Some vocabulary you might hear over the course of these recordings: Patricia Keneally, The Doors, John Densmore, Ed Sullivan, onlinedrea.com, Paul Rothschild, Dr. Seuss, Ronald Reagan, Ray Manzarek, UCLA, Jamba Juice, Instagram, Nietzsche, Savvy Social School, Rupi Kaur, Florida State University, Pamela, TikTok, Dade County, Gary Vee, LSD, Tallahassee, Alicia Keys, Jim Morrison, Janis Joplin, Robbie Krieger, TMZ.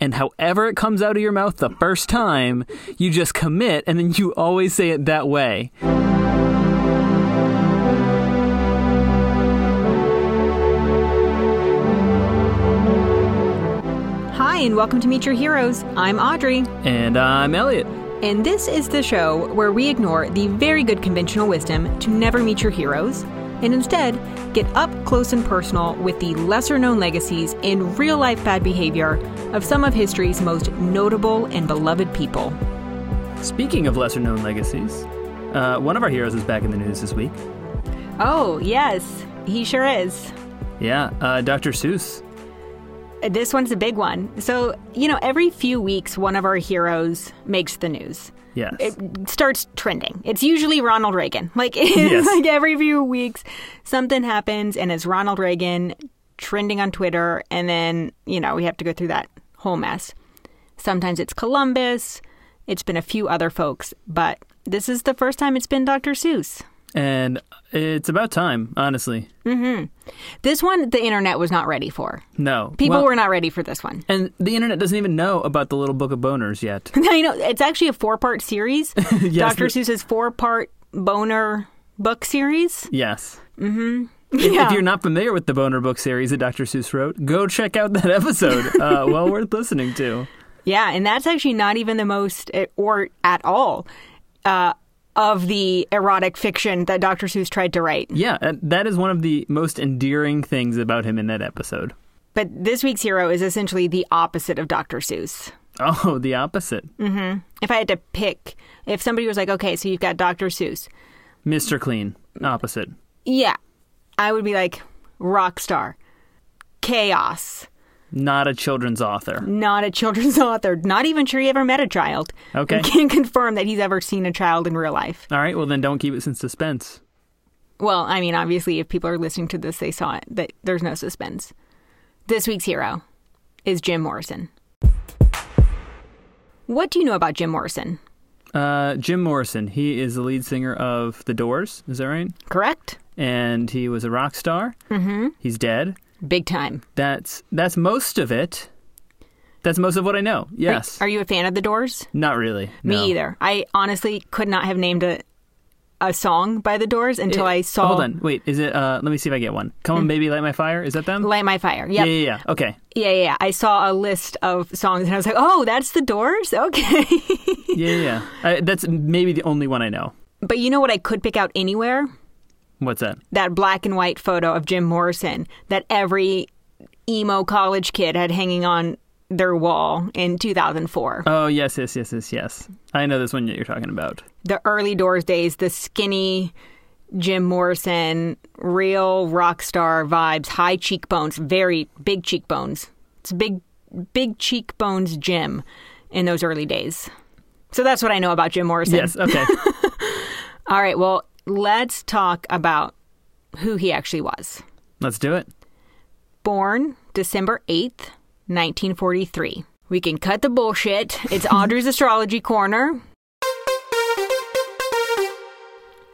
and however it comes out of your mouth the first time, you just commit, and then you always say it that way. Hi, and welcome to Meet Your Heroes. I'm Audrey. And I'm Elliot. And this is the show where we ignore the very good conventional wisdom to never meet your heroes, and instead get up close and personal with the lesser-known legacies and real-life bad behavior of some of history's most notable and beloved people. Speaking of lesser-known legacies, one of our heroes is back in the news this week. Oh, yes. He sure is. Yeah, Dr. Seuss. This one's a big one. So, you know, every few weeks, one of our heroes makes the news. Yes. It starts trending. It's usually Ronald Reagan. Like every few weeks, something happens, and it's Ronald Reagan trending on Twitter. And then, you know, we have to go through that whole mess. Sometimes it's Columbus. It's been a few other folks. But this is the first time it's been Dr. Seuss. And it's about time, honestly. Mm-hmm. This one, the internet was not ready for. No. People were not ready for this one. And the internet doesn't even know about the Little Book of Boners yet. I know. It's actually a 4-part series. Yes, Dr. Seuss's 4-part boner book series. Yes. Mm-hmm. Yeah. If you're not familiar with the boner book series that Dr. Seuss wrote, go check out that episode. Well worth listening to. Yeah, and that's actually not even the most, or at all, of the erotic fiction that Dr. Seuss tried to write. Yeah, that is one of the most endearing things about him in that episode. But this week's hero is essentially the opposite of Dr. Seuss. Oh, the opposite. Mm-hmm. If I had to pick, if somebody was like, okay, so you've got Dr. Seuss. Mr. Clean, opposite. Yeah. I would be like, rock star, chaos. Not a children's author. Not a children's author. Not even sure he ever met a child. Okay. We can't confirm that he's ever seen a child in real life. All right. Well, then don't keep it in suspense. Well, I mean, obviously, if people are listening to this, they saw it. But there's no suspense. This week's hero is Jim Morrison. What do you know about Jim Morrison? Jim Morrison. He is the lead singer of The Doors. Is that right? Correct. And he was a rock star. Mm-hmm. He's dead. Big time. That's most of it. That's most of what I know. Yes. Are you a fan of The Doors? Not really. No. Me either. I honestly could not have named a song by The Doors until I saw. Hold on. Wait. Is it? Let me see if I get one. Come on, baby, light my fire. Is that them? Light my fire. Yep. Yeah. Okay. Yeah. I saw a list of songs and I was like, oh, that's The Doors. Okay. Yeah. That's maybe the only one I know. But you know what? I could pick out anywhere. What's that? That black and white photo of Jim Morrison that every emo college kid had hanging on their wall in 2004. Oh, yes. I know this one that you're talking about. The early Doors days, the skinny Jim Morrison, real rock star vibes, high cheekbones, very big cheekbones. It's big cheekbones Jim in those early days. So that's what I know about Jim Morrison. Yes, okay. All right, well, let's talk about who he actually was. Let's do it. Born December 8th, 1943. We can cut the bullshit. It's Audrey's Astrology Corner.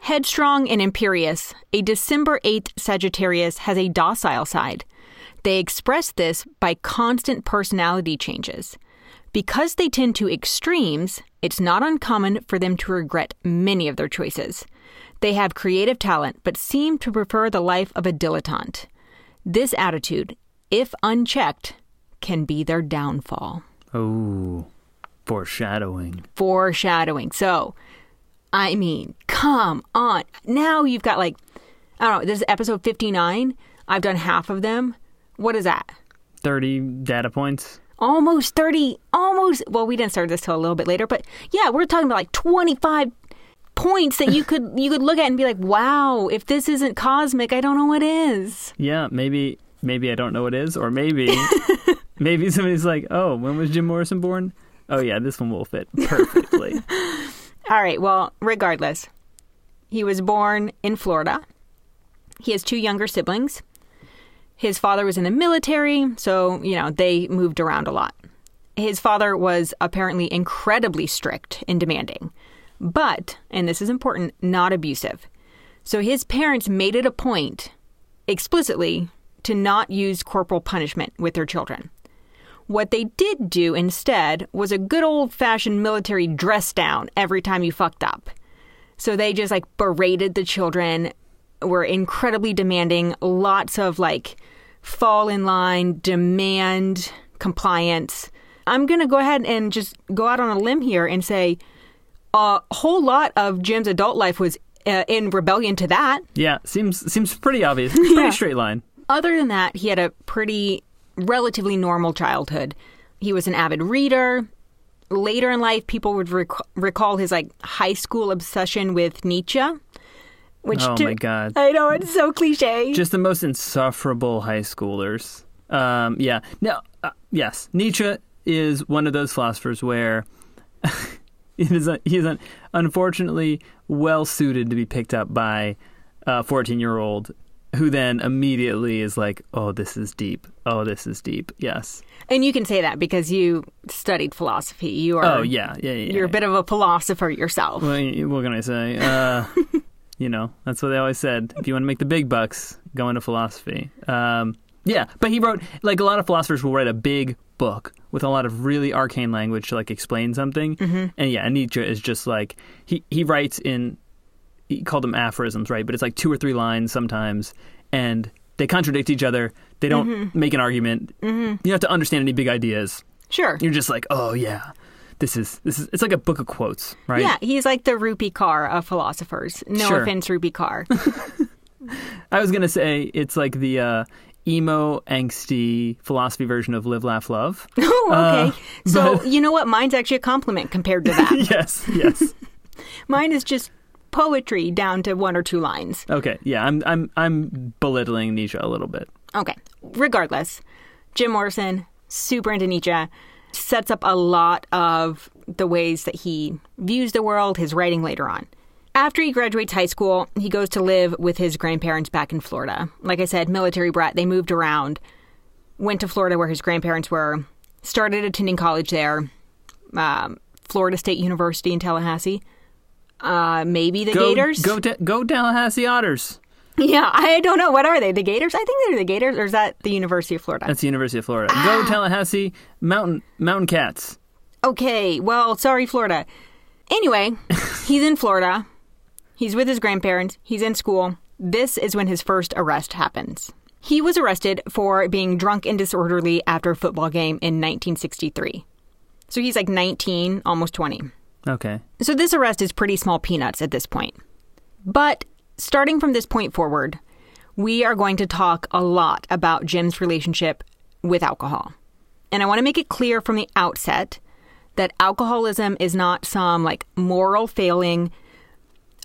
Headstrong and imperious, a December 8th Sagittarius has a docile side. They express this by constant personality changes. Because they tend to extremes, it's not uncommon for them to regret many of their choices. They have creative talent, but seem to prefer the life of a dilettante. This attitude, if unchecked, can be their downfall. Oh, foreshadowing. Foreshadowing. So, I mean, come on. Now you've got this is episode 59. I've done half of them. What is that? 30 data points. Almost 30. Well, we didn't start this till a little bit later, but yeah, we're talking about 25 points that you could look at and be like, wow, if this isn't cosmic, I don't know what is. Yeah, maybe I don't know what is, or maybe somebody's like, oh, when was Jim Morrison born? Oh yeah, this one will fit perfectly. All right, well, regardless, he was born in Florida. He has 2 younger siblings. His father was in the military, so, you know, they moved around a lot. His father was apparently incredibly strict and demanding. But, and this is important, not abusive. So his parents made it a point, explicitly, to not use corporal punishment with their children. What they did do instead was a good old-fashioned military dress down every time you fucked up. So they just, like, berated the children, were incredibly demanding, lots of, like, fall in line, demand compliance. I'm going to go ahead and just go out on a limb here and say a whole lot of Jim's adult life was in rebellion to that. Yeah, seems pretty obvious. Pretty straight line. Other than that, he had a pretty relatively normal childhood. He was an avid reader. Later in life, people would recall his, like, high school obsession with Nietzsche. Which my God. I know, it's so cliche. Just the most insufferable high schoolers. Yes, Nietzsche is one of those philosophers where he is unfortunately well-suited to be picked up by a 14-year-old who then immediately is like, oh, this is deep. Oh, this is deep. Yes. And you can say that because you studied philosophy. You are. Oh, yeah. You're a bit of a philosopher yourself. Well, what can I say? You know, that's what they always said. If you want to make the big bucks, go into philosophy. But he wrote, like, a lot of philosophers will write a big book with a lot of really arcane language to, like, explain something. Mm-hmm. And, Nietzsche is just, like, he writes in... He called them aphorisms, right? But it's like 2 or 3 lines sometimes, and they contradict each other. They don't make an argument. Mm-hmm. You don't have to understand any big ideas. Sure. You're just like, oh, yeah, this is. It's like a book of quotes, right? Yeah, he's like the Rupi Kaur of philosophers. No offense, Rupi Kaur. I was going to say it's like the emo, angsty philosophy version of Live, Laugh, Love. Oh, okay. So you know what? Mine's actually a compliment compared to that. Yes. Mine is just... poetry down to 1 or 2 lines. Okay, yeah, I'm belittling Nietzsche a little bit. Okay, regardless, Jim Morrison, super into Nietzsche, sets up a lot of the ways that he views the world, his writing later on. After he graduates high school, he goes to live with his grandparents back in Florida. Like I said, military brat, they moved around, went to Florida where his grandparents were, started attending college there, Florida State University in Tallahassee. Maybe the Gators. Go Tallahassee Otters. Yeah, I don't know. What are they? The Gators? I think they're the Gators, or is that the University of Florida? That's the University of Florida. Ah. Go Tallahassee Mountain Cats. Okay, well, sorry, Florida. Anyway, he's in Florida. He's with his grandparents. He's in school. This is when his first arrest happens. He was arrested for being drunk and disorderly after a football game in 1963. So he's like 19, almost 20. Okay. So this arrest is pretty small peanuts at this point. But starting from this point forward, we are going to talk a lot about Jim's relationship with alcohol. And I want to make it clear from the outset that alcoholism is not some, like, moral failing.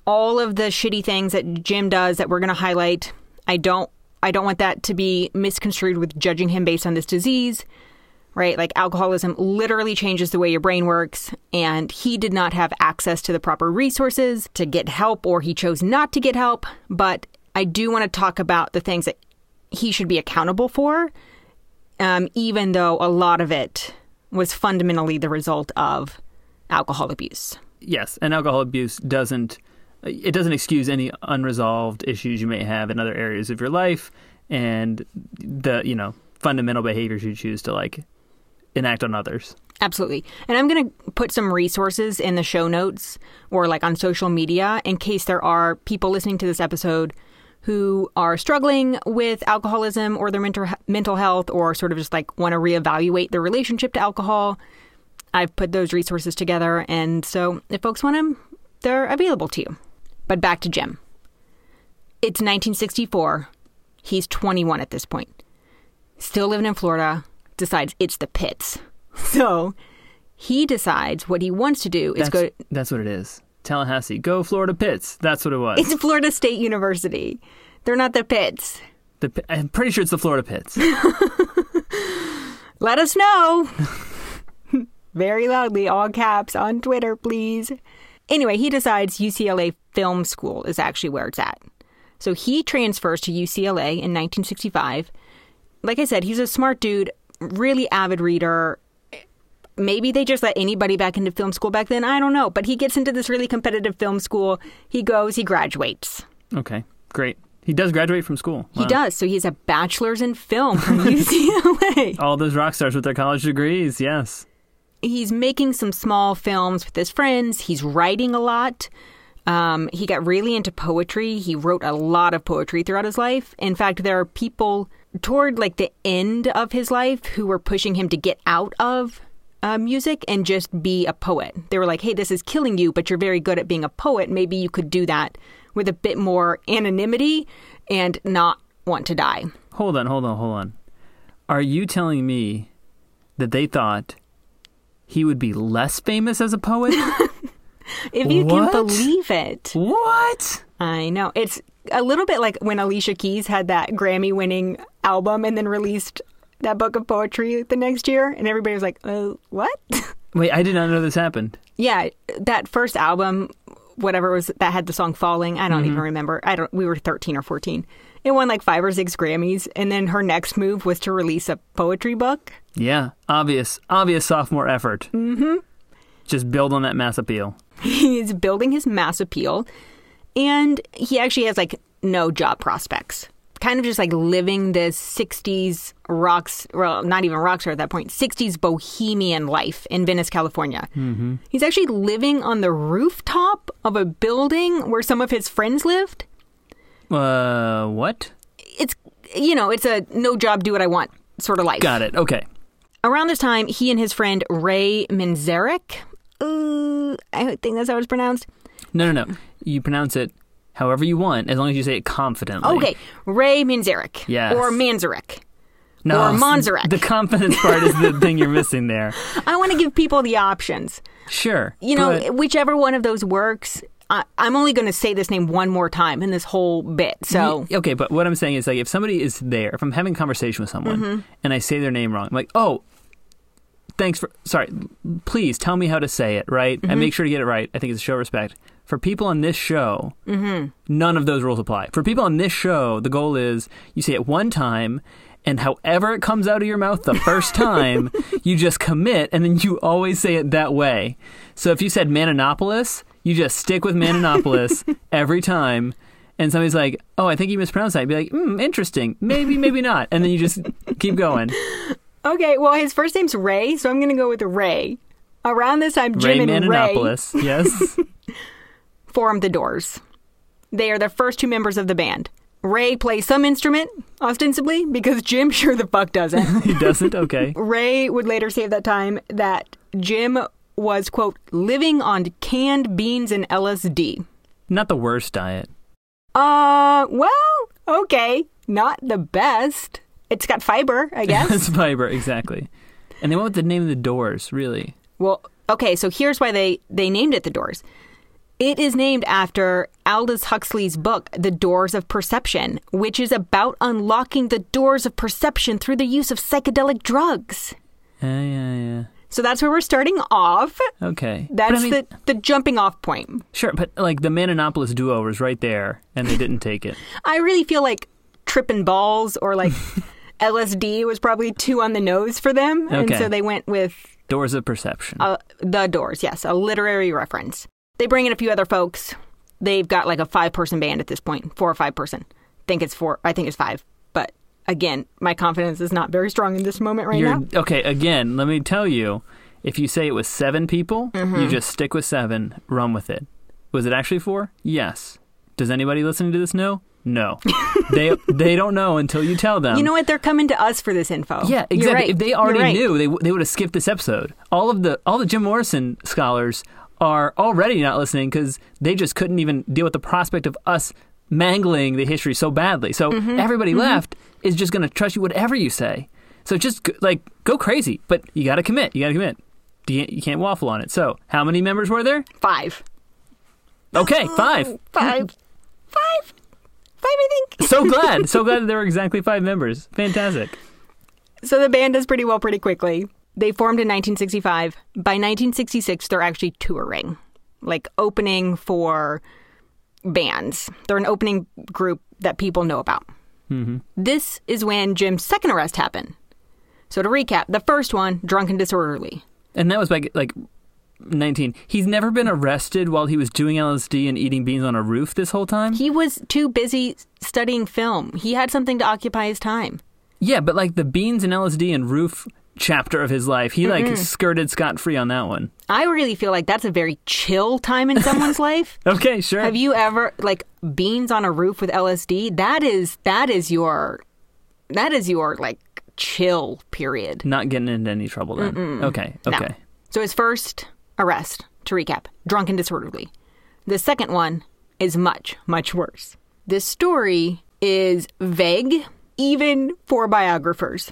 All of the shitty things that Jim does that we're going to highlight, I don't want that to be misconstrued with judging him based on this disease. Right? Like, alcoholism literally changes the way your brain works, and he did not have access to the proper resources to get help, or he chose not to get help. But I do want to talk about the things that he should be accountable for, even though a lot of it was fundamentally the result of alcohol abuse. Yes, and alcohol abuse doesn't excuse any unresolved issues you may have in other areas of your life, and the, fundamental behaviors you choose to, like, enact on others. Absolutely. And I'm going to put some resources in the show notes or, like, on social media in case there are people listening to this episode who are struggling with alcoholism or their mental health, or sort of just, like, want to reevaluate their relationship to alcohol. I've put those resources together. And so if folks want them, they're available to you. But back to Jim. It's 1964. He's 21 at this point. Still living in Florida. Decides it's the pits. So he decides what he wants to do is go... That's what it is. Tallahassee. Go Florida Pits. That's what it was. It's Florida State University. They're not the Pits. I'm pretty sure it's the Florida Pits. Let us know. Very loudly, all caps, on Twitter, please. Anyway, he decides UCLA Film School is actually where it's at. So he transfers to UCLA in 1965. Like I said, he's a smart dude. Really avid reader. Maybe they just let anybody back into film school back then. I don't know. But he gets into this really competitive film school. He goes. He graduates. Okay. Great. He does graduate from school. Wow. He does. So he's a bachelor's in film from UCLA. All those rock stars with their college degrees, yes. He's making some small films with his friends. He's writing a lot. He got really into poetry. He wrote a lot of poetry throughout his life. In fact, there are people toward like the end of his life who were pushing him to get out of music and just be a poet. They were like, hey, this is killing you, but you're very good at being a poet. Maybe you could do that with a bit more anonymity and not want to die. Hold on. Are you telling me that they thought he would be less famous as a poet? If you can believe it. What? I know. It's a little bit like when Alicia Keys had that Grammy-winning album and then released that book of poetry the next year, and everybody was like, what? Wait, I did not know this happened. Yeah, that first album, whatever it was, that had the song Falling, I don't even remember. We were 13 or 14. It won like 5 or 6 Grammys, and then her next move was to release a poetry book. Yeah, obvious sophomore effort. Mm-hmm. Just build on that mass appeal. He's building his mass appeal, and he actually has like no job prospects. Kind of just like living this 60s rocks, well, not even rockstar at that point, 60s bohemian life in Venice, California. Mm-hmm. He's actually living on the rooftop of a building where some of his friends lived. What? It's a no job, do what I want sort of life. Got it. Okay. Around this time, he and his friend Ray Manzarek, I think that's how it's pronounced. No. You pronounce it however you want, as long as you say it confidently. Okay, Ray Manzarek. Yes. Or Manzarek. No, or Manzarek. The confidence part is the thing you're missing there. I want to give people the options. Sure. Whichever one of those works. I'm only going to say this name one more time in this whole bit. So okay, but what I'm saying is, like, if somebody is there, if I'm having a conversation with someone and I say their name wrong, I'm like, oh, please tell me how to say it, right? Mm-hmm. And make sure to get it right. I think it's a show of respect. For people on this show, none of those rules apply. For people on this show, the goal is you say it one time, and however it comes out of your mouth the first time, you just commit, and then you always say it that way. So if you said Mananopolis, you just stick with Mananopolis every time, and somebody's like, oh, I think you mispronounced that. You'd be like, interesting. Maybe, maybe not. And then you just keep going. Okay, well, his first name's Ray, so I'm going to go with Ray. Around this time, Jim and Ray... yes. ...formed the Doors. They are the first two members of the band. Ray plays some instrument, ostensibly, because Jim sure the fuck doesn't. He doesn't? Okay. Ray would later say at that time that Jim was, quote, living on canned beans and LSD. Not the worst diet. Well, okay. Not the best. It's got fiber, I guess. It's fiber, exactly. And they went with the name of the Doors, really. Well, okay, so here's why they named it the Doors. It is named after Aldous Huxley's book, The Doors of Perception, which is about unlocking the doors of perception through the use of psychedelic drugs. Yeah. So that's where we're starting off. Okay. That's the jumping off point. Sure, but like the Mananopolis duo was right there, and they didn't take it. I really feel like tripping balls or like... LSD was probably too on the nose for them, okay. And so they went with... Doors of Perception. The Doors, yes, a literary reference. They bring in a few other folks. They've got like a 5-person band at this point, 4 or 5-person. I think it's 5, but again, my confidence is not very strong in this moment now. Okay, again, let me tell you, if you say it was 7 people, you just stick with 7, run with it. Was it actually 4? Yes. Does anybody listening to this know? No. They don't know until you tell them. You know what? They're coming to us for this info. Yeah, exactly. You're right. If they already knew, they would have skipped this episode. All the Jim Morrison scholars are already not listening because they just couldn't even deal with the prospect of us mangling the history so badly. So everybody left is just going to trust you whatever you say. So just like go crazy, but you got to commit. You can't waffle on it. So how many members were there? 5. Okay, 5. 5. 5. 5, I think. So glad that there were exactly 5 members. Fantastic. So the band does pretty well pretty quickly. They formed in 1965. By 1966, they're actually touring, like opening for bands. They're an opening group that people know about. Mm-hmm. This is when Jim's second arrest happened. So to recap, the first one, drunk and disorderly. And that was like 19. He's never been arrested while he was doing LSD and eating beans on a roof this whole time? He was too busy studying film. He had something to occupy his time. Yeah, but like the beans and LSD and roof chapter of his life, he like skirted scot-free on that one. I really feel like that's a very chill time in someone's life. Okay, sure. Have you ever, like, beans on a roof with LSD? That is your like chill period. Not getting into any trouble then. Mm-mm. Okay. No. So his first arrest, to recap, drunk and disorderly. The second one is much, much worse. This story is vague, even for biographers.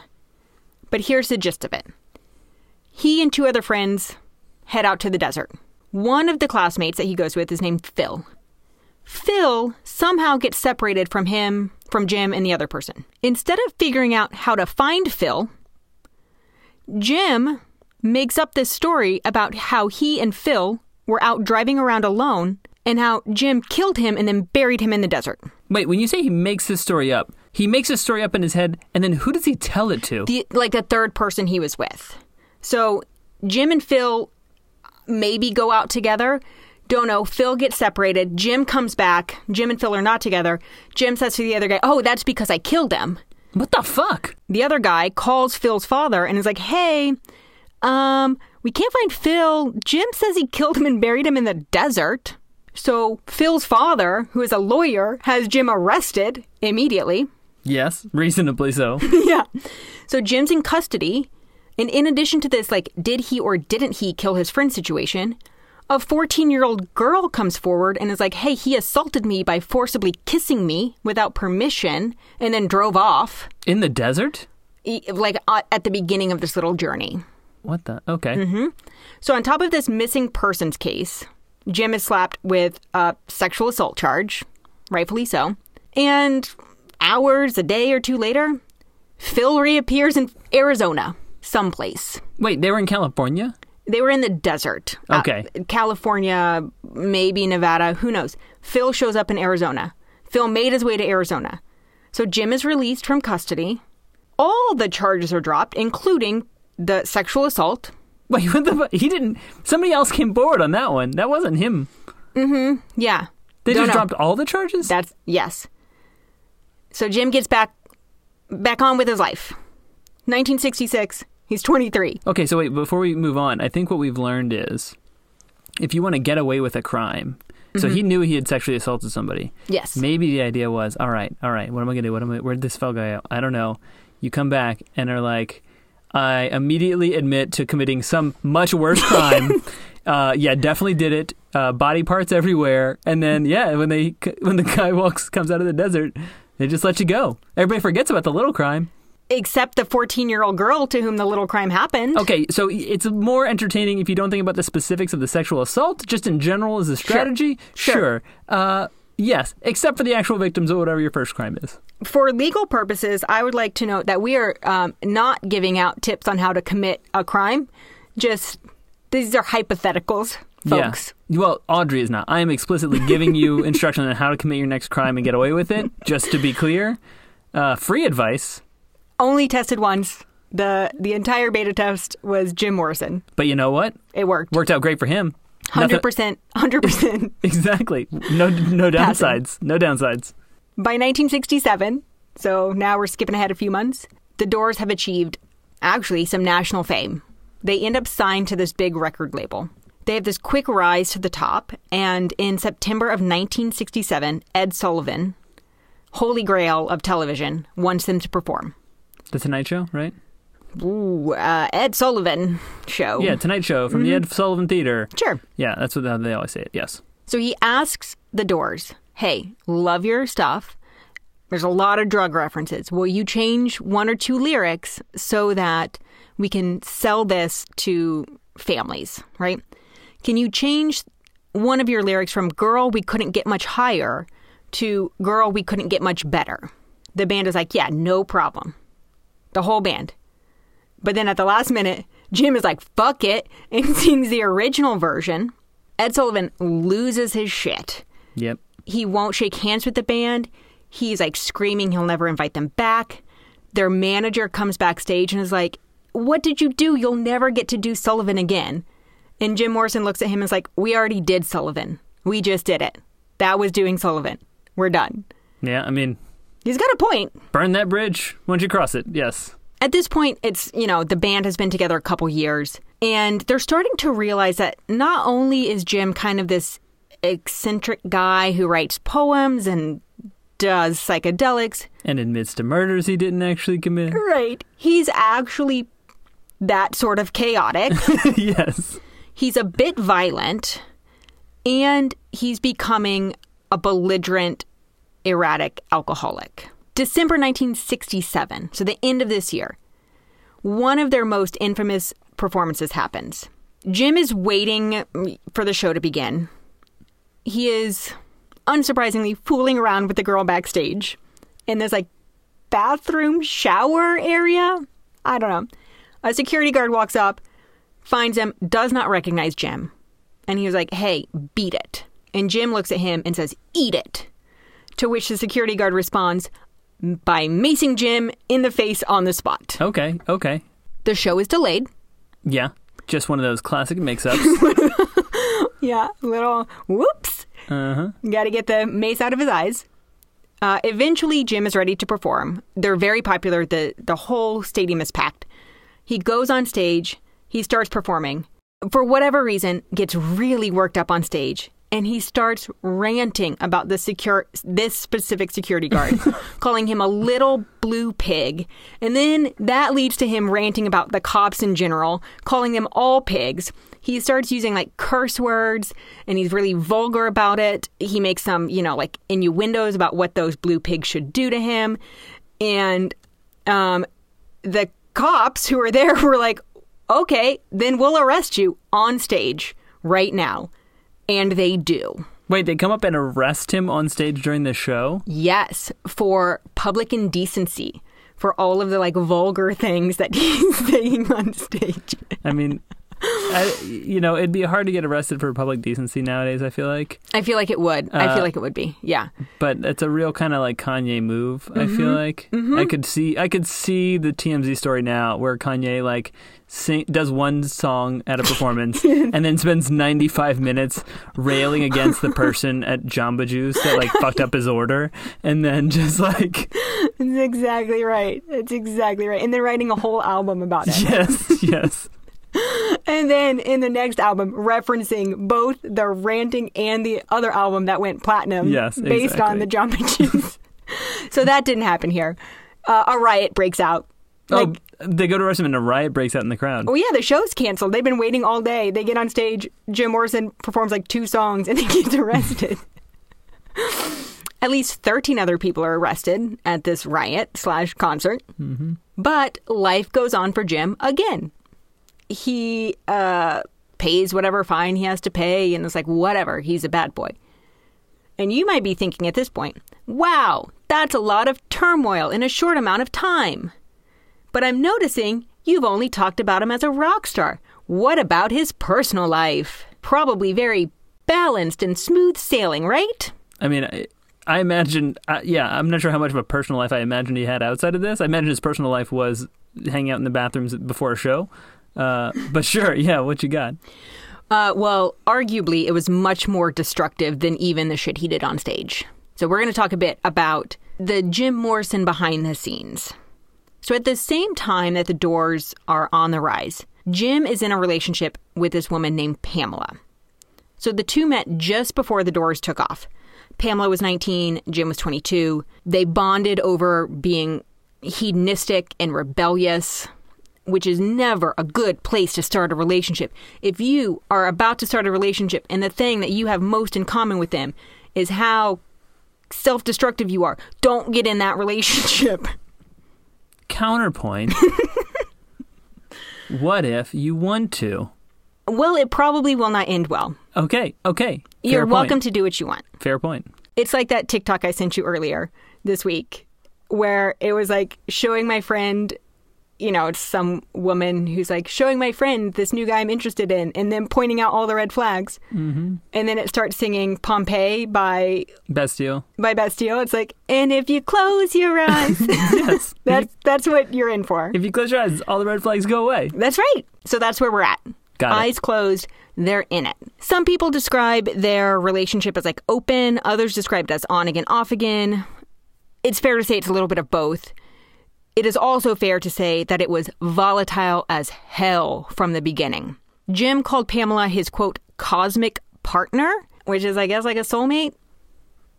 But here's the gist of it. He and two other friends head out to the desert. One of the classmates that he goes with is named Phil. Phil somehow gets separated from him, from Jim, and the other person. Instead of figuring out how to find Phil, Jim makes up this story about how he and Phil were out driving around alone and how Jim killed him and then buried him in the desert. Wait, when you say he makes this story up, he makes this story up in his head, and then who does he tell it to? The third person he was with. So Jim and Phil maybe go out together. Don't know. Phil gets separated. Jim comes back. Jim and Phil are not together. Jim says to the other guy, oh, that's because I killed him. What the fuck? The other guy calls Phil's father and is like, hey, we can't find Phil. Jim says he killed him and buried him in the desert. So Phil's father, who is a lawyer, has Jim arrested immediately. Yes, reasonably so. Yeah. So Jim's in custody. And in addition to this, like, did he or didn't he kill his friend situation, a 14-year-old girl comes forward and is like, hey, he assaulted me by forcibly kissing me without permission and then drove off. In the desert? Like, at the beginning of this little journey. What the? Okay. Mm-hmm. So on top of this missing persons case, Jim is slapped with a sexual assault charge, rightfully so. And hours, a day or two later, Phil reappears in Arizona, someplace. Wait, they were in California? They were in the desert. Okay. California, maybe Nevada, who knows. Phil shows up in Arizona. Phil made his way to Arizona. So Jim is released from custody. All the charges are dropped, including the sexual assault. Wait, what the fuck? He didn't... Somebody else came forward on that one. That wasn't him. Mm-hmm. Yeah. They just dropped all the charges? Yes. So Jim gets back on with his life. 1966. He's 23. Okay, so wait, before we move on, I think what we've learned is if you want to get away with a crime... Mm-hmm. So he knew he had sexually assaulted somebody. Yes. Maybe the idea was, all right, what am I going to do? Where'd this fell guy go? I don't know. You come back and are like... I immediately admit to committing some much worse crime. Definitely did it. Body parts everywhere. And then, when the guy comes out of the desert, they just let you go. Everybody forgets about the little crime. Except the 14-year-old girl to whom the little crime happened. Okay, so it's more entertaining if you don't think about the specifics of the sexual assault, just in general as a strategy. Sure. Yes, except for the actual victims of whatever your first crime is. For legal purposes, I would like to note that we are not giving out tips on how to commit a crime. Just, these are hypotheticals, folks. Yeah. Well, Audrey is not. I am explicitly giving you instruction on how to commit your next crime and get away with it, just to be clear. Free advice. Only tested once. The entire beta test was Jim Morrison. But you know what? It worked. Worked out great for him. 100%. Exactly. No downsides. No downsides. By 1967, so now we're skipping ahead a few months, the Doors have achieved, actually, some national fame. They end up signed to this big record label. They have this quick rise to the top, and in September of 1967, Ed Sullivan, holy grail of television, wants them to perform. The Tonight Show, right? Ooh, Ed Sullivan Show. Yeah, Tonight Show from the Ed Sullivan Theater. Sure. Yeah, that's how they always say it, yes. So he asks the Doors, hey, love your stuff. There's a lot of drug references. Will you change one or two lyrics so that we can sell this to families, right? Can you change one of your lyrics from girl, we couldn't get much higher to girl, we couldn't get much better? The band is like, yeah, no problem. The whole band. But then at the last minute, Jim is like, fuck it, and sings the original version. Ed Sullivan loses his shit. Yep. He won't shake hands with the band. He's like screaming he'll never invite them back. Their manager comes backstage and is like, what did you do? You'll never get to do Sullivan again. And Jim Morrison looks at him and is like, we already did Sullivan. We just did it. That was doing Sullivan. We're done. Yeah, I mean... he's got a point. Burn that bridge once you cross it, yes. At this point, it's, you know, the band has been together a couple years. And they're starting to realize that not only is Jim kind of this eccentric guy who writes poems and does psychedelics... and admits to murders he didn't actually commit. Right. He's actually that sort of chaotic. Yes. He's a bit violent. And he's becoming a belligerent, erratic alcoholic. December 1967, so the end of this year, one of their most infamous performances happens. Jim is waiting for the show to begin. He is, unsurprisingly, fooling around with the girl backstage in this, like, bathroom shower area. I don't know. A security guard walks up, finds him, does not recognize Jim. And he was like, hey, beat it. And Jim looks at him and says, eat it. To which the security guard responds by macing Jim in the face on the spot. Okay, okay. The show is delayed. Yeah, just one of those classic mix-ups. Yeah, little whoops. Uh-huh. Got to get the mace out of his eyes. Eventually, Jim is ready to perform. They're very popular. The whole stadium is packed. He goes on stage. He starts performing. For whatever reason, gets really worked up on stage, and he starts ranting about this specific security guard, calling him a little blue pig. And then that leads to him ranting about the cops in general, calling them all pigs. He starts using, like, curse words, and he's really vulgar about it. He makes some, you know, like, innuendos about what those blue pigs should do to him. And the cops who were there were like, okay, then we'll arrest you on stage right now. And they do. Wait, they come up and arrest him on stage during the show? Yes, for public indecency, for all of the, like, vulgar things that he's saying on stage. I mean, you know, it'd be hard to get arrested for public decency nowadays, I feel like. I feel like it would. I feel like it would be, yeah. But it's a real kind of, like, Kanye move, mm-hmm. I feel like. Mm-hmm. I could see the TMZ story now where Kanye, like... does one song at a performance and then spends 95 minutes railing against the person at Jamba Juice that, like, fucked up his order, and then just, like... That's exactly right. And then writing a whole album about it. Yes. And then in the next album, referencing both the ranting and the other album that went platinum based on the Jamba Juice. So that didn't happen here. A riot breaks out. Like, they go to arrest him and a riot breaks out in the crowd. Oh, yeah, the show's canceled. They've been waiting all day. They get on stage. Jim Morrison performs, like, 2 songs and he gets arrested. At least 13 other people are arrested at this riot/concert. Mm-hmm. But life goes on for Jim again. He pays whatever fine he has to pay and it's like, whatever, he's a bad boy. And you might be thinking at this point, wow, that's a lot of turmoil in a short amount of time. But I'm noticing you've only talked about him as a rock star. What about his personal life? Probably very balanced and smooth sailing, right? I mean, I imagine, I'm not sure how much of a personal life I imagine he had outside of this. I imagine his personal life was hanging out in the bathrooms before a show. But sure, yeah, what you got? Well, arguably, it was much more destructive than even the shit he did on stage. So we're going to talk a bit about the Jim Morrison behind the scenes. So at the same time that the Doors are on the rise, Jim is in a relationship with this woman named Pamela. So the two met just before the Doors took off. Pamela was 19, Jim was 22. They bonded over being hedonistic and rebellious, which is never a good place to start a relationship. If you are about to start a relationship and the thing that you have most in common with them is how self-destructive you are, don't get in that relationship. Counterpoint. What if you want to? Well, it probably will not end well. Okay. You're welcome to do what you want. Fair point. It's like that TikTok I sent you earlier this week where it was like showing my friend, you know, it's some woman who's like showing my friend this new guy I'm interested in and then pointing out all the red flags. Mm-hmm. And then it starts singing Pompeii by... Bastille. By Bastille. It's like, and if you close your eyes. Yes. That's what you're in for. If you close your eyes, all the red flags go away. That's right. So that's where we're at. Got it. Eyes closed, they're in it. Some people describe their relationship as like open. Others describe it as on again, off again. It's fair to say it's a little bit of both. It is also fair to say that it was volatile as hell from the beginning. Jim called Pamela his, quote, cosmic partner, which is, I guess, like a soulmate,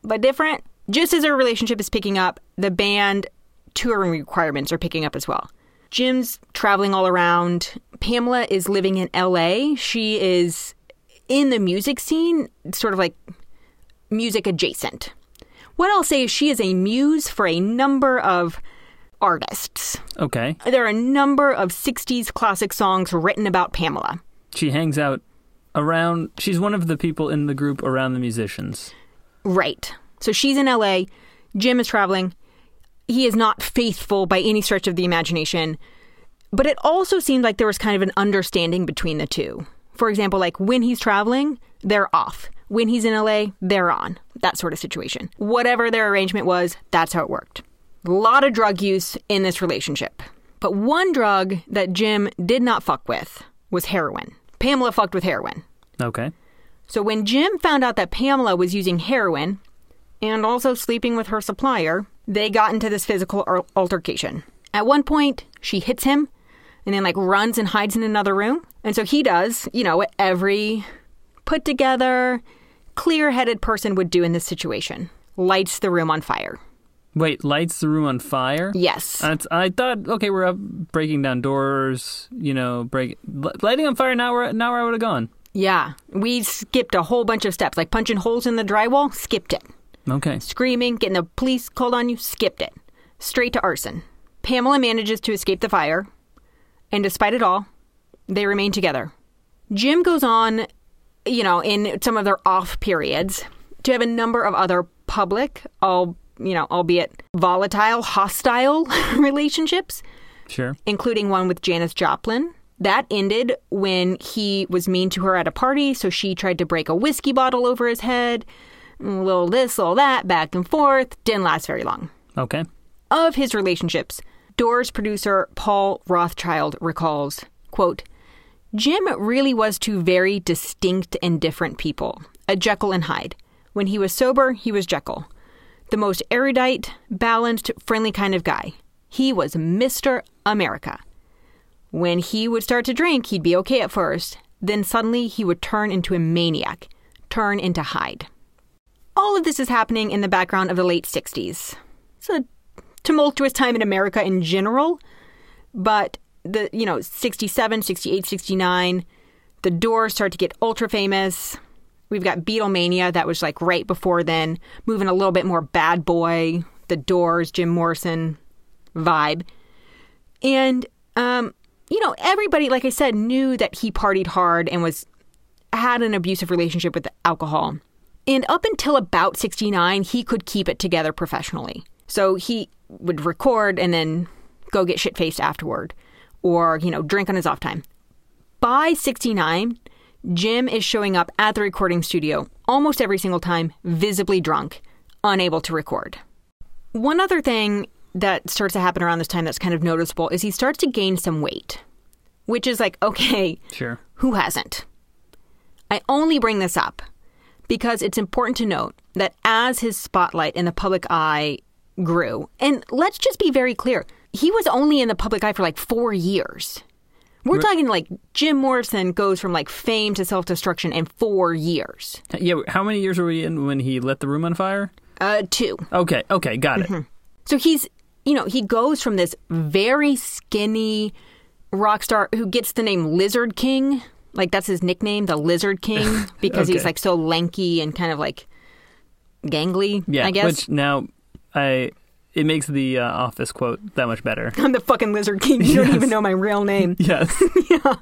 but different. Just as their relationship is picking up, the band touring requirements are picking up as well. Jim's traveling all around. Pamela is living in LA. She is in the music scene, sort of like music adjacent. What I'll say is she is a muse for a number of artists. Okay. There are a number of 60s classic songs written about Pamela. She hangs out around, she's one of the people in the group around the musicians. Right. So she's in LA. Jim is traveling. He is not faithful by any stretch of the imagination. But it also seemed like there was kind of an understanding between the two. For example, like when he's traveling, they're off. When he's in LA, they're on. That sort of situation. Whatever their arrangement was, that's how it worked. A lot of drug use in this relationship. But one drug that Jim did not fuck with was heroin. Pamela fucked with heroin. Okay. So when Jim found out that Pamela was using heroin and also sleeping with her supplier, they got into this physical altercation. At one point, she hits him and then, like, runs and hides in another room. And so he does, you know, what every put-together, clear-headed person would do in this situation. Lights the room on fire. Wait, lights the room on fire? Yes. I thought, okay, we're up breaking down doors, you know, lighting on fire, now where I would have gone. Yeah. We skipped a whole bunch of steps, like punching holes in the drywall, skipped it. Okay. Screaming, getting the police called on you, skipped it. Straight to arson. Pamela manages to escape the fire, and despite it all, they remain together. Jim goes on, you know, in some of their off periods, to have a number of other public, albeit volatile, hostile relationships. Sure. Including one with Janis Joplin. That ended when he was mean to her at a party, so she tried to break a whiskey bottle over his head. A little this, a little that, back and forth. Didn't last very long. Okay. Of his relationships, Doors producer Paul Rothschild recalls, quote, Jim really was two very distinct and different people, a Jekyll and Hyde. When he was sober, he was Jekyll. The most erudite, balanced, friendly kind of guy. He was Mr. America. When he would start to drink, he'd be okay at first. Then suddenly he would turn into a maniac, turn into Hyde. All of this is happening in the background of the late 60s. It's a tumultuous time in America in general, but the, 67, 68, 69, the Doors start to get ultra famous. We've got Beatlemania that was like right before then, moving a little bit more bad boy, the Doors, Jim Morrison vibe. And, everybody, like I said, knew that he partied hard and had an abusive relationship with alcohol. And up until about 69, he could keep it together professionally. So he would record and then go get shit-faced afterward or, drink on his off time. By 69... Jim is showing up at the recording studio almost every single time, visibly drunk, unable to record. One other thing that starts to happen around this time that's kind of noticeable is he starts to gain some weight, which is like, okay, sure, who hasn't? I only bring this up because it's important to note that as his spotlight in the public eye grew, and let's just be very clear, he was only in the public eye for like 4 years. We're talking like Jim Morrison goes from like fame to self-destruction in 4 years. Yeah. How many years were we in when he lit the room on fire? 2. Okay. Okay. Got it. Mm-hmm. So he's, he goes from this very skinny rock star who gets the name Lizard King. Like that's his nickname, the Lizard King, because okay. He's like so lanky and kind of like gangly, yeah, I guess. Which now It makes the Office quote that much better. I'm the fucking Lizard King. You don't even know my real name. Yes. Yeah.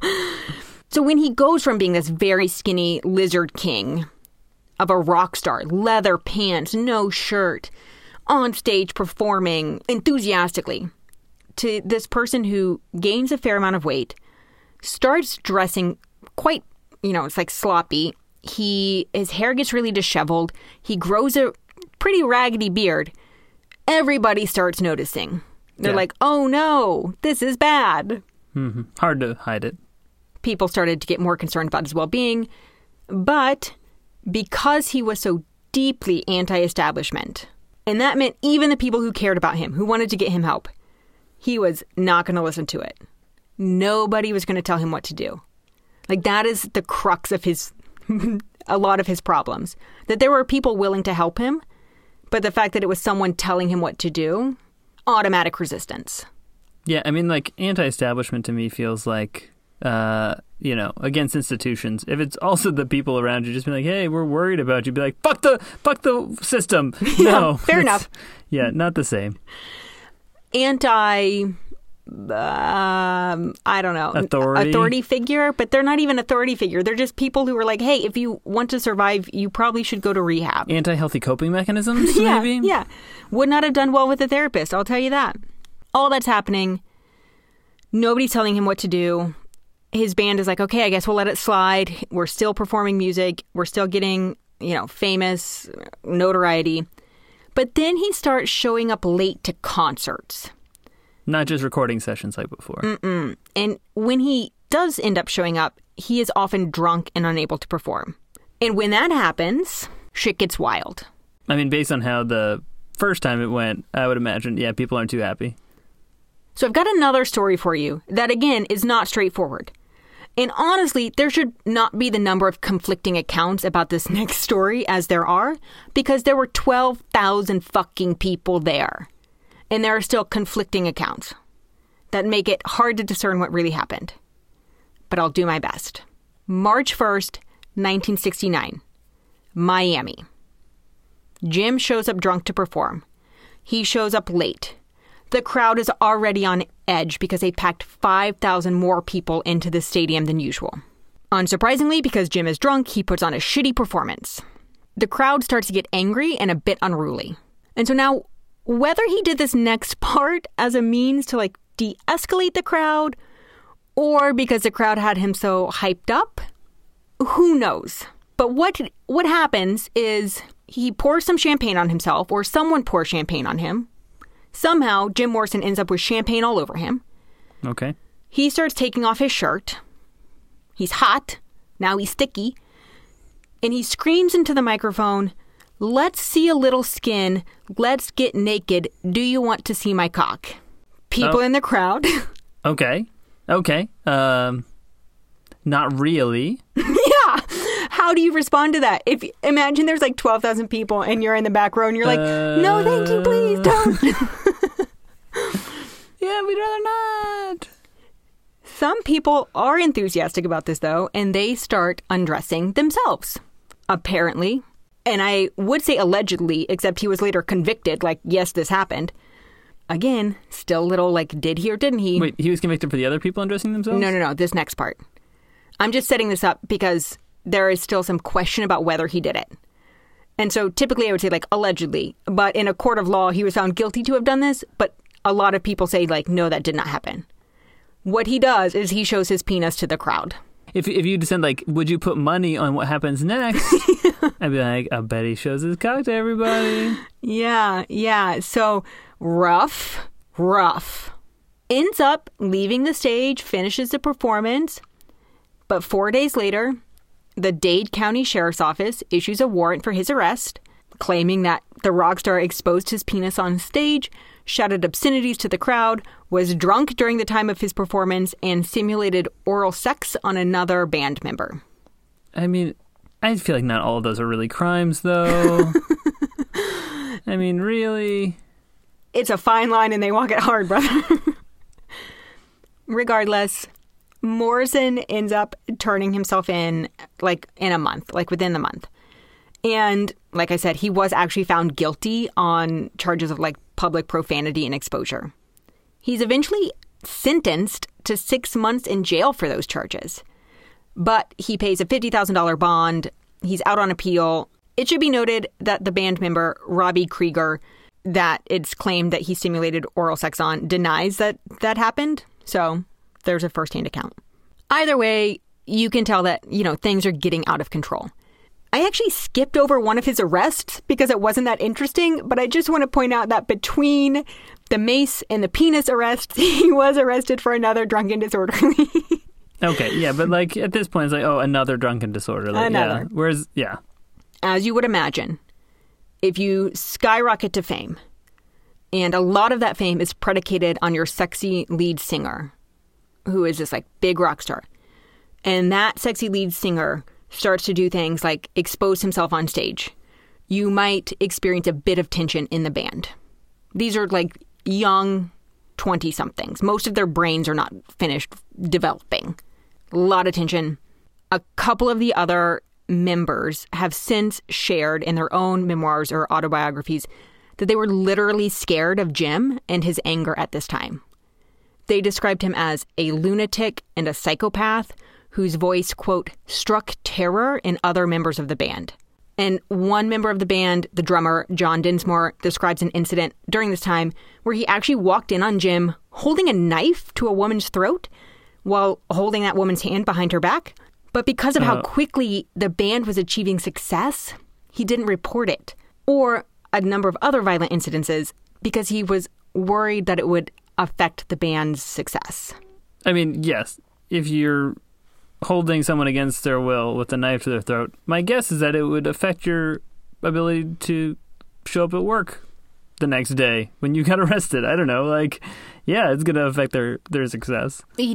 So when he goes from being this very skinny Lizard King of a rock star, leather pants, no shirt, on stage performing enthusiastically, to this person who gains a fair amount of weight, starts dressing quite, it's like sloppy. His hair gets really disheveled. He grows a pretty raggedy beard. Everybody starts noticing. They're like, oh, no, this is bad. Mm-hmm. Hard to hide it. people started to get more concerned about his well-being. But because he was so deeply anti-establishment, and that meant even the people who cared about him, who wanted to get him help, he was not going to listen to it. Nobody was going to tell him what to do. Like, that is the crux of his, a lot of his problems. That there were people willing to help him, but the fact that it was someone telling him what to do, automatic resistance. Yeah, I mean, like, anti-establishment to me feels like, you know, against institutions. If it's also the people around you just be like, hey, we're worried about you, be like, fuck the system. No. Fair enough. Yeah, not the same. I don't know, authority figure, but they're not even authority figure. They're just people who are like, hey, if you want to survive, you probably should go to rehab. Anti-healthy coping mechanisms, yeah, maybe? Yeah. Would not have done well with a therapist, I'll tell you that. All that's happening. Nobody's telling him what to do. His band is like, okay, I guess we'll let it slide. We're still performing music. We're still getting, you know, famous notoriety. But then he starts showing up late to concerts. Not just recording sessions like before. Mm-mm. And when he does end up showing up, he is often drunk and unable to perform. And when that happens, shit gets wild. I mean, based on how the first time it went, I would imagine, yeah, people aren't too happy. So I've got another story for you that, again, is not straightforward. And honestly, there should not be the number of conflicting accounts about this next story as there are, because there were 12,000 fucking people there. And there are still conflicting accounts that make it hard to discern what really happened. But I'll do my best. March 1st, 1969, Miami. Jim shows up drunk to perform. He shows up late. The crowd is already on edge because they packed 5,000 more people into the stadium than usual. Unsurprisingly, because Jim is drunk, he puts on a shitty performance. The crowd starts to get angry and a bit unruly. And so now, whether he did this next part as a means to, like, de-escalate the crowd or because the crowd had him so hyped up, who knows? But what happens is he pours some champagne on himself, or someone pours champagne on him. Somehow, Jim Morrison ends up with champagne all over him. Okay. He starts taking off his shirt. He's hot. Now he's sticky. And he screams into the microphone, "Let's see a little skin. Let's get naked. Do you want to see my cock?" People in the crowd. Okay. Not really. Yeah. How do you respond to that? If imagine there's like 12,000 people and you're in the back row and you're like, no, thank you, please don't. Yeah, we'd rather not. Some people are enthusiastic about this, though, and they start undressing themselves, apparently. And I would say allegedly, except he was later convicted, like, yes, this happened. Again, still a little, like, did he or didn't he? Wait, he was convicted for the other people undressing themselves? No, this next part. I'm just setting this up because there is still some question about whether he did it. And so typically I would say, like, allegedly. But in a court of law, he was found guilty to have done this. But a lot of people say, like, no, that did not happen. What he does is he shows his penis to the crowd. If you descend, like, would you put money on what happens next? I'd be like, I bet he shows his cock to everybody. Yeah. So rough. Ends up leaving the stage, finishes the performance. But 4 days later, the Dade County Sheriff's Office issues a warrant for his arrest, claiming that the rock star exposed his penis on stage, shouted obscenities to the crowd, was drunk during the time of his performance, and simulated oral sex on another band member. I mean, I feel like not all of those are really crimes, though. I mean, really? It's a fine line and they walk it hard, brother. Regardless, Morrison ends up turning himself in, like, in a month, like within the month. And like I said, he was actually found guilty on charges of, like, public profanity and exposure. He's eventually sentenced to 6 months in jail for those charges. But he pays a $50,000 bond. He's out on appeal. It should be noted that the band member, Robbie Krieger, that it's claimed that he simulated oral sex on, denies that happened. So there's a firsthand account. Either way, you can tell that, you know, things are getting out of control. I actually skipped over one of his arrests because it wasn't that interesting, but I just want to point out that between the mace and the penis arrests, he was arrested for another drunken disorderly. Okay, yeah, but like at this point, it's like, oh, another drunken disorder. Like, another. Yeah. Whereas, yeah. As you would imagine, if you skyrocket to fame, and a lot of that fame is predicated on your sexy lead singer, who is this like big rock star, and that sexy lead singer starts to do things like expose himself on stage, you might experience a bit of tension in the band. These are like young 20-somethings. Most of their brains are not finished developing. A lot of tension. A couple of the other members have since shared in their own memoirs or autobiographies that they were literally scared of Jim and his anger at this time. They described him as a lunatic and a psychopath whose voice, quote, struck terror in other members of the band. And one member of the band, the drummer, John Densmore, describes an incident during this time where he actually walked in on Jim holding a knife to a woman's throat while holding that woman's hand behind her back. But because of how quickly the band was achieving success, he didn't report it. Or a number of other violent incidences because he was worried that it would affect the band's success. I mean, yes, if you're holding someone against their will with a knife to their throat, my guess is that it would affect your ability to show up at work the next day when you got arrested. I don't know. Like, yeah, it's going to affect their success. He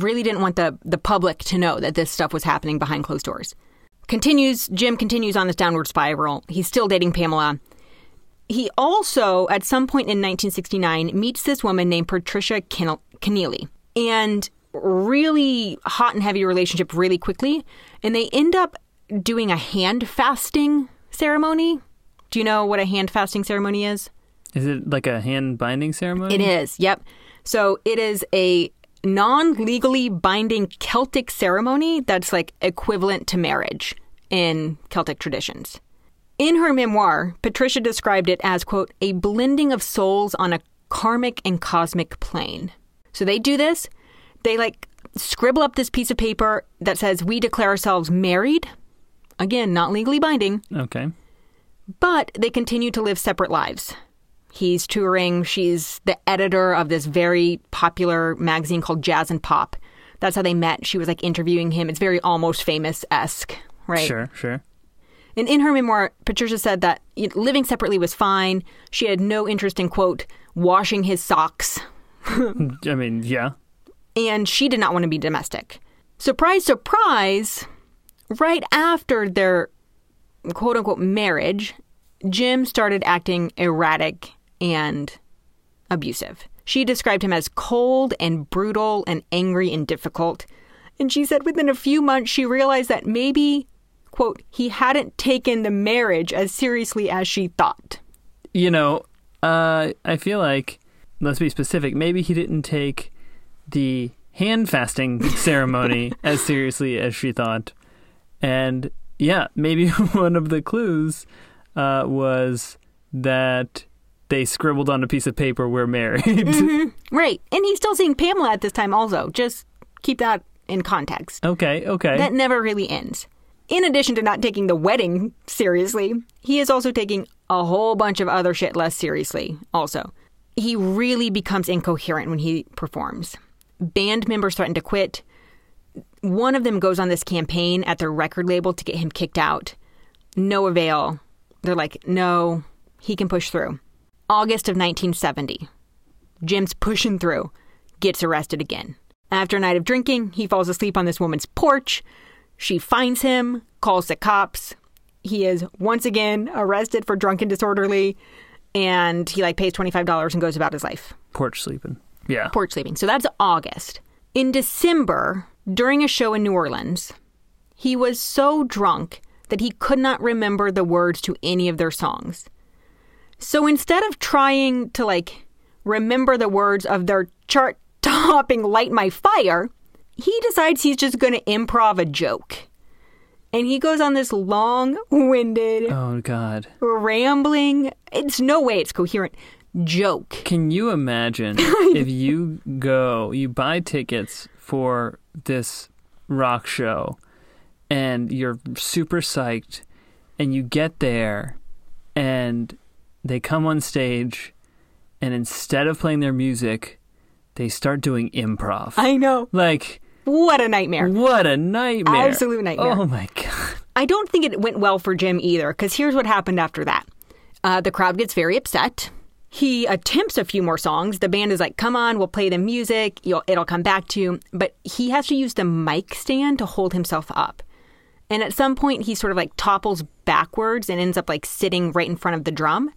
really didn't want the public to know that this stuff was happening behind closed doors. Jim continues on this downward spiral. He's still dating Pamela. He also, at some point in 1969, meets this woman named Patricia Keneally. And really hot and heavy relationship really quickly, and they end up doing a hand fasting ceremony. Do you know what a hand fasting ceremony is? Is it like a hand binding ceremony? It is, yep. So it is a non-legally binding Celtic ceremony that's like equivalent to marriage in Celtic traditions. In her memoir, Patricia described it as, quote, a blending of souls on a karmic and cosmic plane. So they do this. They, like, scribble up this piece of paper that says, we declare ourselves married. Again, not legally binding. Okay. But they continue to live separate lives. He's touring. She's the editor of this very popular magazine called Jazz and Pop. That's how they met. She was, like, interviewing him. It's very Almost Famous-esque, right? Sure, sure. And in her memoir, Patricia said that living separately was fine. She had no interest in, quote, washing his socks. I mean, yeah. And she did not want to be domestic. Surprise, surprise, right after their quote-unquote marriage, Jim started acting erratic and abusive. She described him as cold and brutal and angry and difficult. And she said within a few months, she realized that maybe, quote, he hadn't taken the marriage as seriously as she thought. You know, I feel like, let's be specific, maybe he didn't take the hand fasting ceremony as seriously as she thought. And yeah, maybe one of the clues was that they scribbled on a piece of paper, we're married. Mm-hmm. Right. And he's still seeing Pamela at this time also. Just keep that in context. Okay. That never really ends. In addition to not taking the wedding seriously, he is also taking a whole bunch of other shit less seriously also. He really becomes incoherent when he performs. Band members threaten to quit. One of them goes on this campaign at their record label to get him kicked out. No avail. They're like, no, he can push through. August of 1970. Jim's pushing through. Gets arrested again. After a night of drinking, he falls asleep on this woman's porch. She finds him, calls the cops. He is once again arrested for drunk and disorderly. And he pays $25 and goes about his life. Porch sleeping. Yeah. Porch sleeping. So that's August. In December, during a show in New Orleans, he was so drunk that he could not remember the words to any of their songs. So instead of trying to, remember the words of their chart-topping Light My Fire, he decides he's just going to improv a joke. And he goes on this long-winded, oh God, rambling, it's no way it's coherent, joke. Can you imagine if you buy tickets for this rock show and you're super psyched and you get there and they come on stage and instead of playing their music, they start doing improv. I know. What a nightmare. What a nightmare. Absolute nightmare. Oh, my God. I don't think it went well for Jim either, because here's what happened after that. The crowd gets very upset. He attempts a few more songs. The band is like, come on, we'll play the music. It'll come back to you. But he has to use the mic stand to hold himself up. And at some point, he sort of like topples backwards and ends up like sitting right in front of the drum.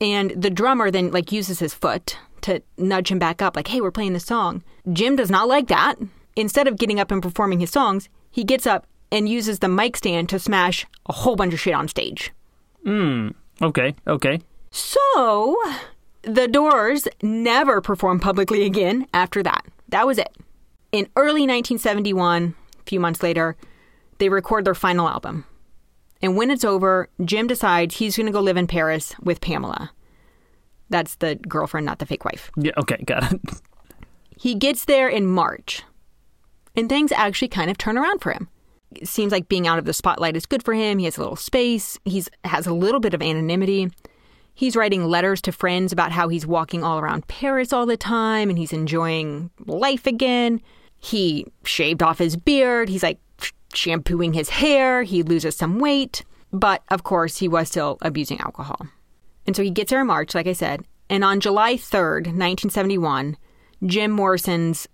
And the drummer then like uses his foot to nudge him back up, like, hey, we're playing this song. Jim does not like that. Instead of getting up and performing his songs, he gets up and uses the mic stand to smash a whole bunch of shit on stage. Okay. So, The Doors never performed publicly again after that. That was it. In early 1971, a few months later, they record their final album. And when it's over, Jim decides he's going to go live in Paris with Pamela. That's the girlfriend, not the fake wife. Yeah, okay, got it. He gets there in March. And things actually kind of turn around for him. It seems like being out of the spotlight is good for him. He has a little space. He has a little bit of anonymity. He's writing letters to friends about how he's walking all around Paris all the time and he's enjoying life again. He shaved off his beard. He's like shampooing his hair. He loses some weight. But, of course, he was still abusing alcohol. And so he gets there in March, like I said. And on July 3rd, 1971, Jim Morrison's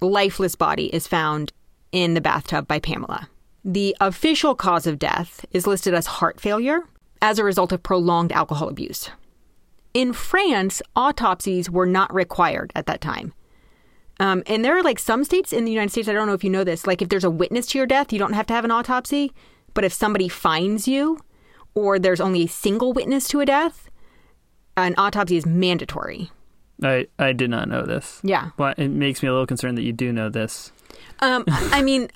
lifeless body is found in the bathtub by Pamela. The official cause of death is listed as heart failure as a result of prolonged alcohol abuse. In France, autopsies were not required at that time. And there are like some states in the United States, I don't know if you know this, like if there's a witness to your death, you don't have to have an autopsy. But if somebody finds you or there's only a single witness to a death, an autopsy is mandatory. I did not know this. Yeah. Well, it makes me a little concerned that you do know this. I mean,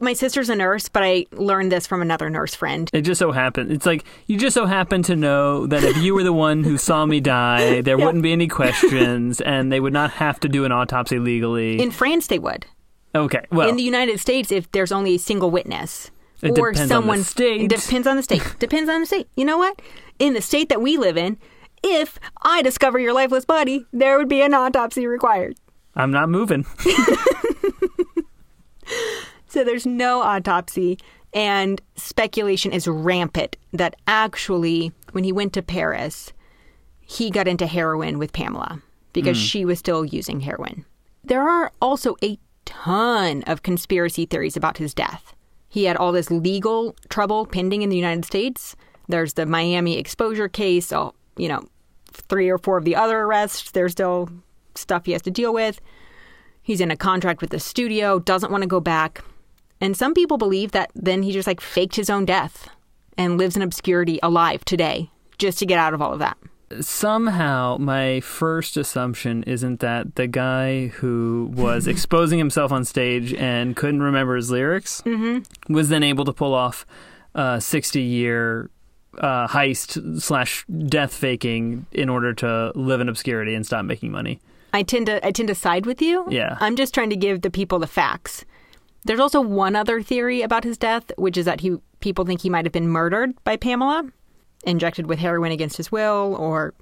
my sister's a nurse, but I learned this from another nurse friend. It just so happened. It's like, you just so happen to know that if you were the one who saw me die, there wouldn't be any questions, and they would not have to do an autopsy legally. In France, they would. Okay, well. In the United States, if there's only a single witness. It or depends someone, on the state. It depends on the state. You know what? In the state that we live in, if I discover your lifeless body, there would be an autopsy required. I'm not moving. So there's no autopsy, and speculation is rampant that actually, when he went to Paris, he got into heroin with Pamela because she was still using heroin. There are also a ton of conspiracy theories about his death. He had all this legal trouble pending in the United States. There's the Miami exposure case, you know, 3 or 4 of the other arrests. There's still stuff he has to deal with. He's in a contract with the studio, doesn't want to go back. And some people believe that then he just like faked his own death and lives in obscurity alive today just to get out of all of that. Somehow, my first assumption isn't that the guy who was exposing himself on stage and couldn't remember his lyrics was then able to pull off a 60-year heist / death faking in order to live in obscurity and stop making money. I tend to side with you. Yeah. I'm just trying to give the people the facts. There's also one other theory about his death, which is that people think he might have been murdered by Pamela, injected with heroin against his will, or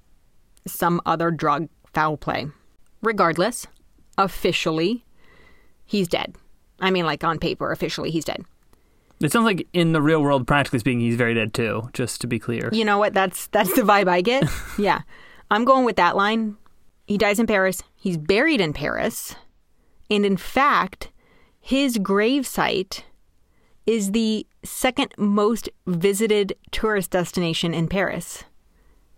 some other drug foul play. Regardless, officially, he's dead. I mean, like on paper, officially, he's dead. It sounds like in the real world, practically speaking, he's very dead too, just to be clear. You know what? That's the vibe I get. Yeah. I'm going with that line. He dies in Paris. He's buried in Paris. And in fact, his gravesite is the second most visited tourist destination in Paris.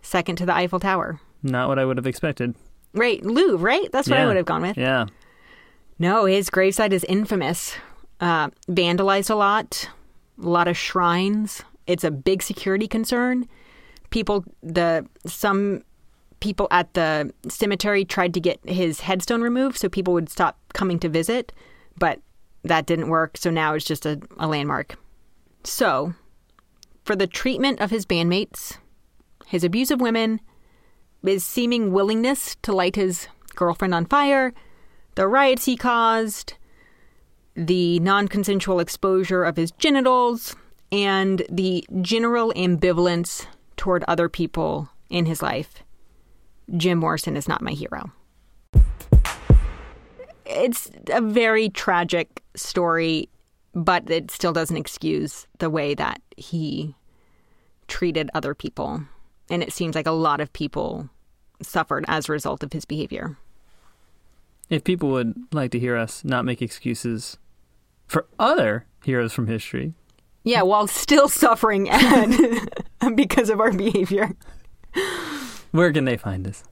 Second to the Eiffel Tower. Not what I would have expected. Right. Louvre, right? That's what I would have gone with. Yeah. No, his gravesite is infamous. Vandalized a lot of shrines. It's a big security concern. Some people at the cemetery tried to get his headstone removed so people would stop coming to visit, but that didn't work. So now it's just a landmark. So for the treatment of his bandmates, his abuse of women, his seeming willingness to light his girlfriend on fire, the riots he caused, the non-consensual exposure of his genitals, and the general ambivalence toward other people in his life, Jim Morrison is not my hero. It's a very tragic story, but it still doesn't excuse the way that he treated other people. And it seems like a lot of people suffered as a result of his behavior. If people would like to hear us not make excuses for other heroes from history. Yeah, while still suffering because of our behavior. Where can they find us?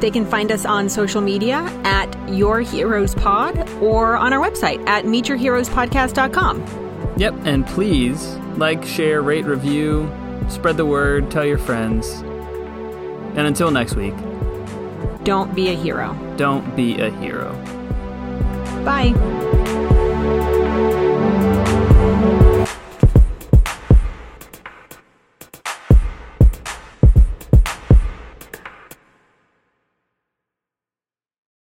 They can find us on social media at Your Heroes Pod or on our website at meetyourheroespodcast.com. Yep, and please like, share, rate, review, spread the word, tell your friends. And until next week, don't be a hero. Don't be a hero. Bye.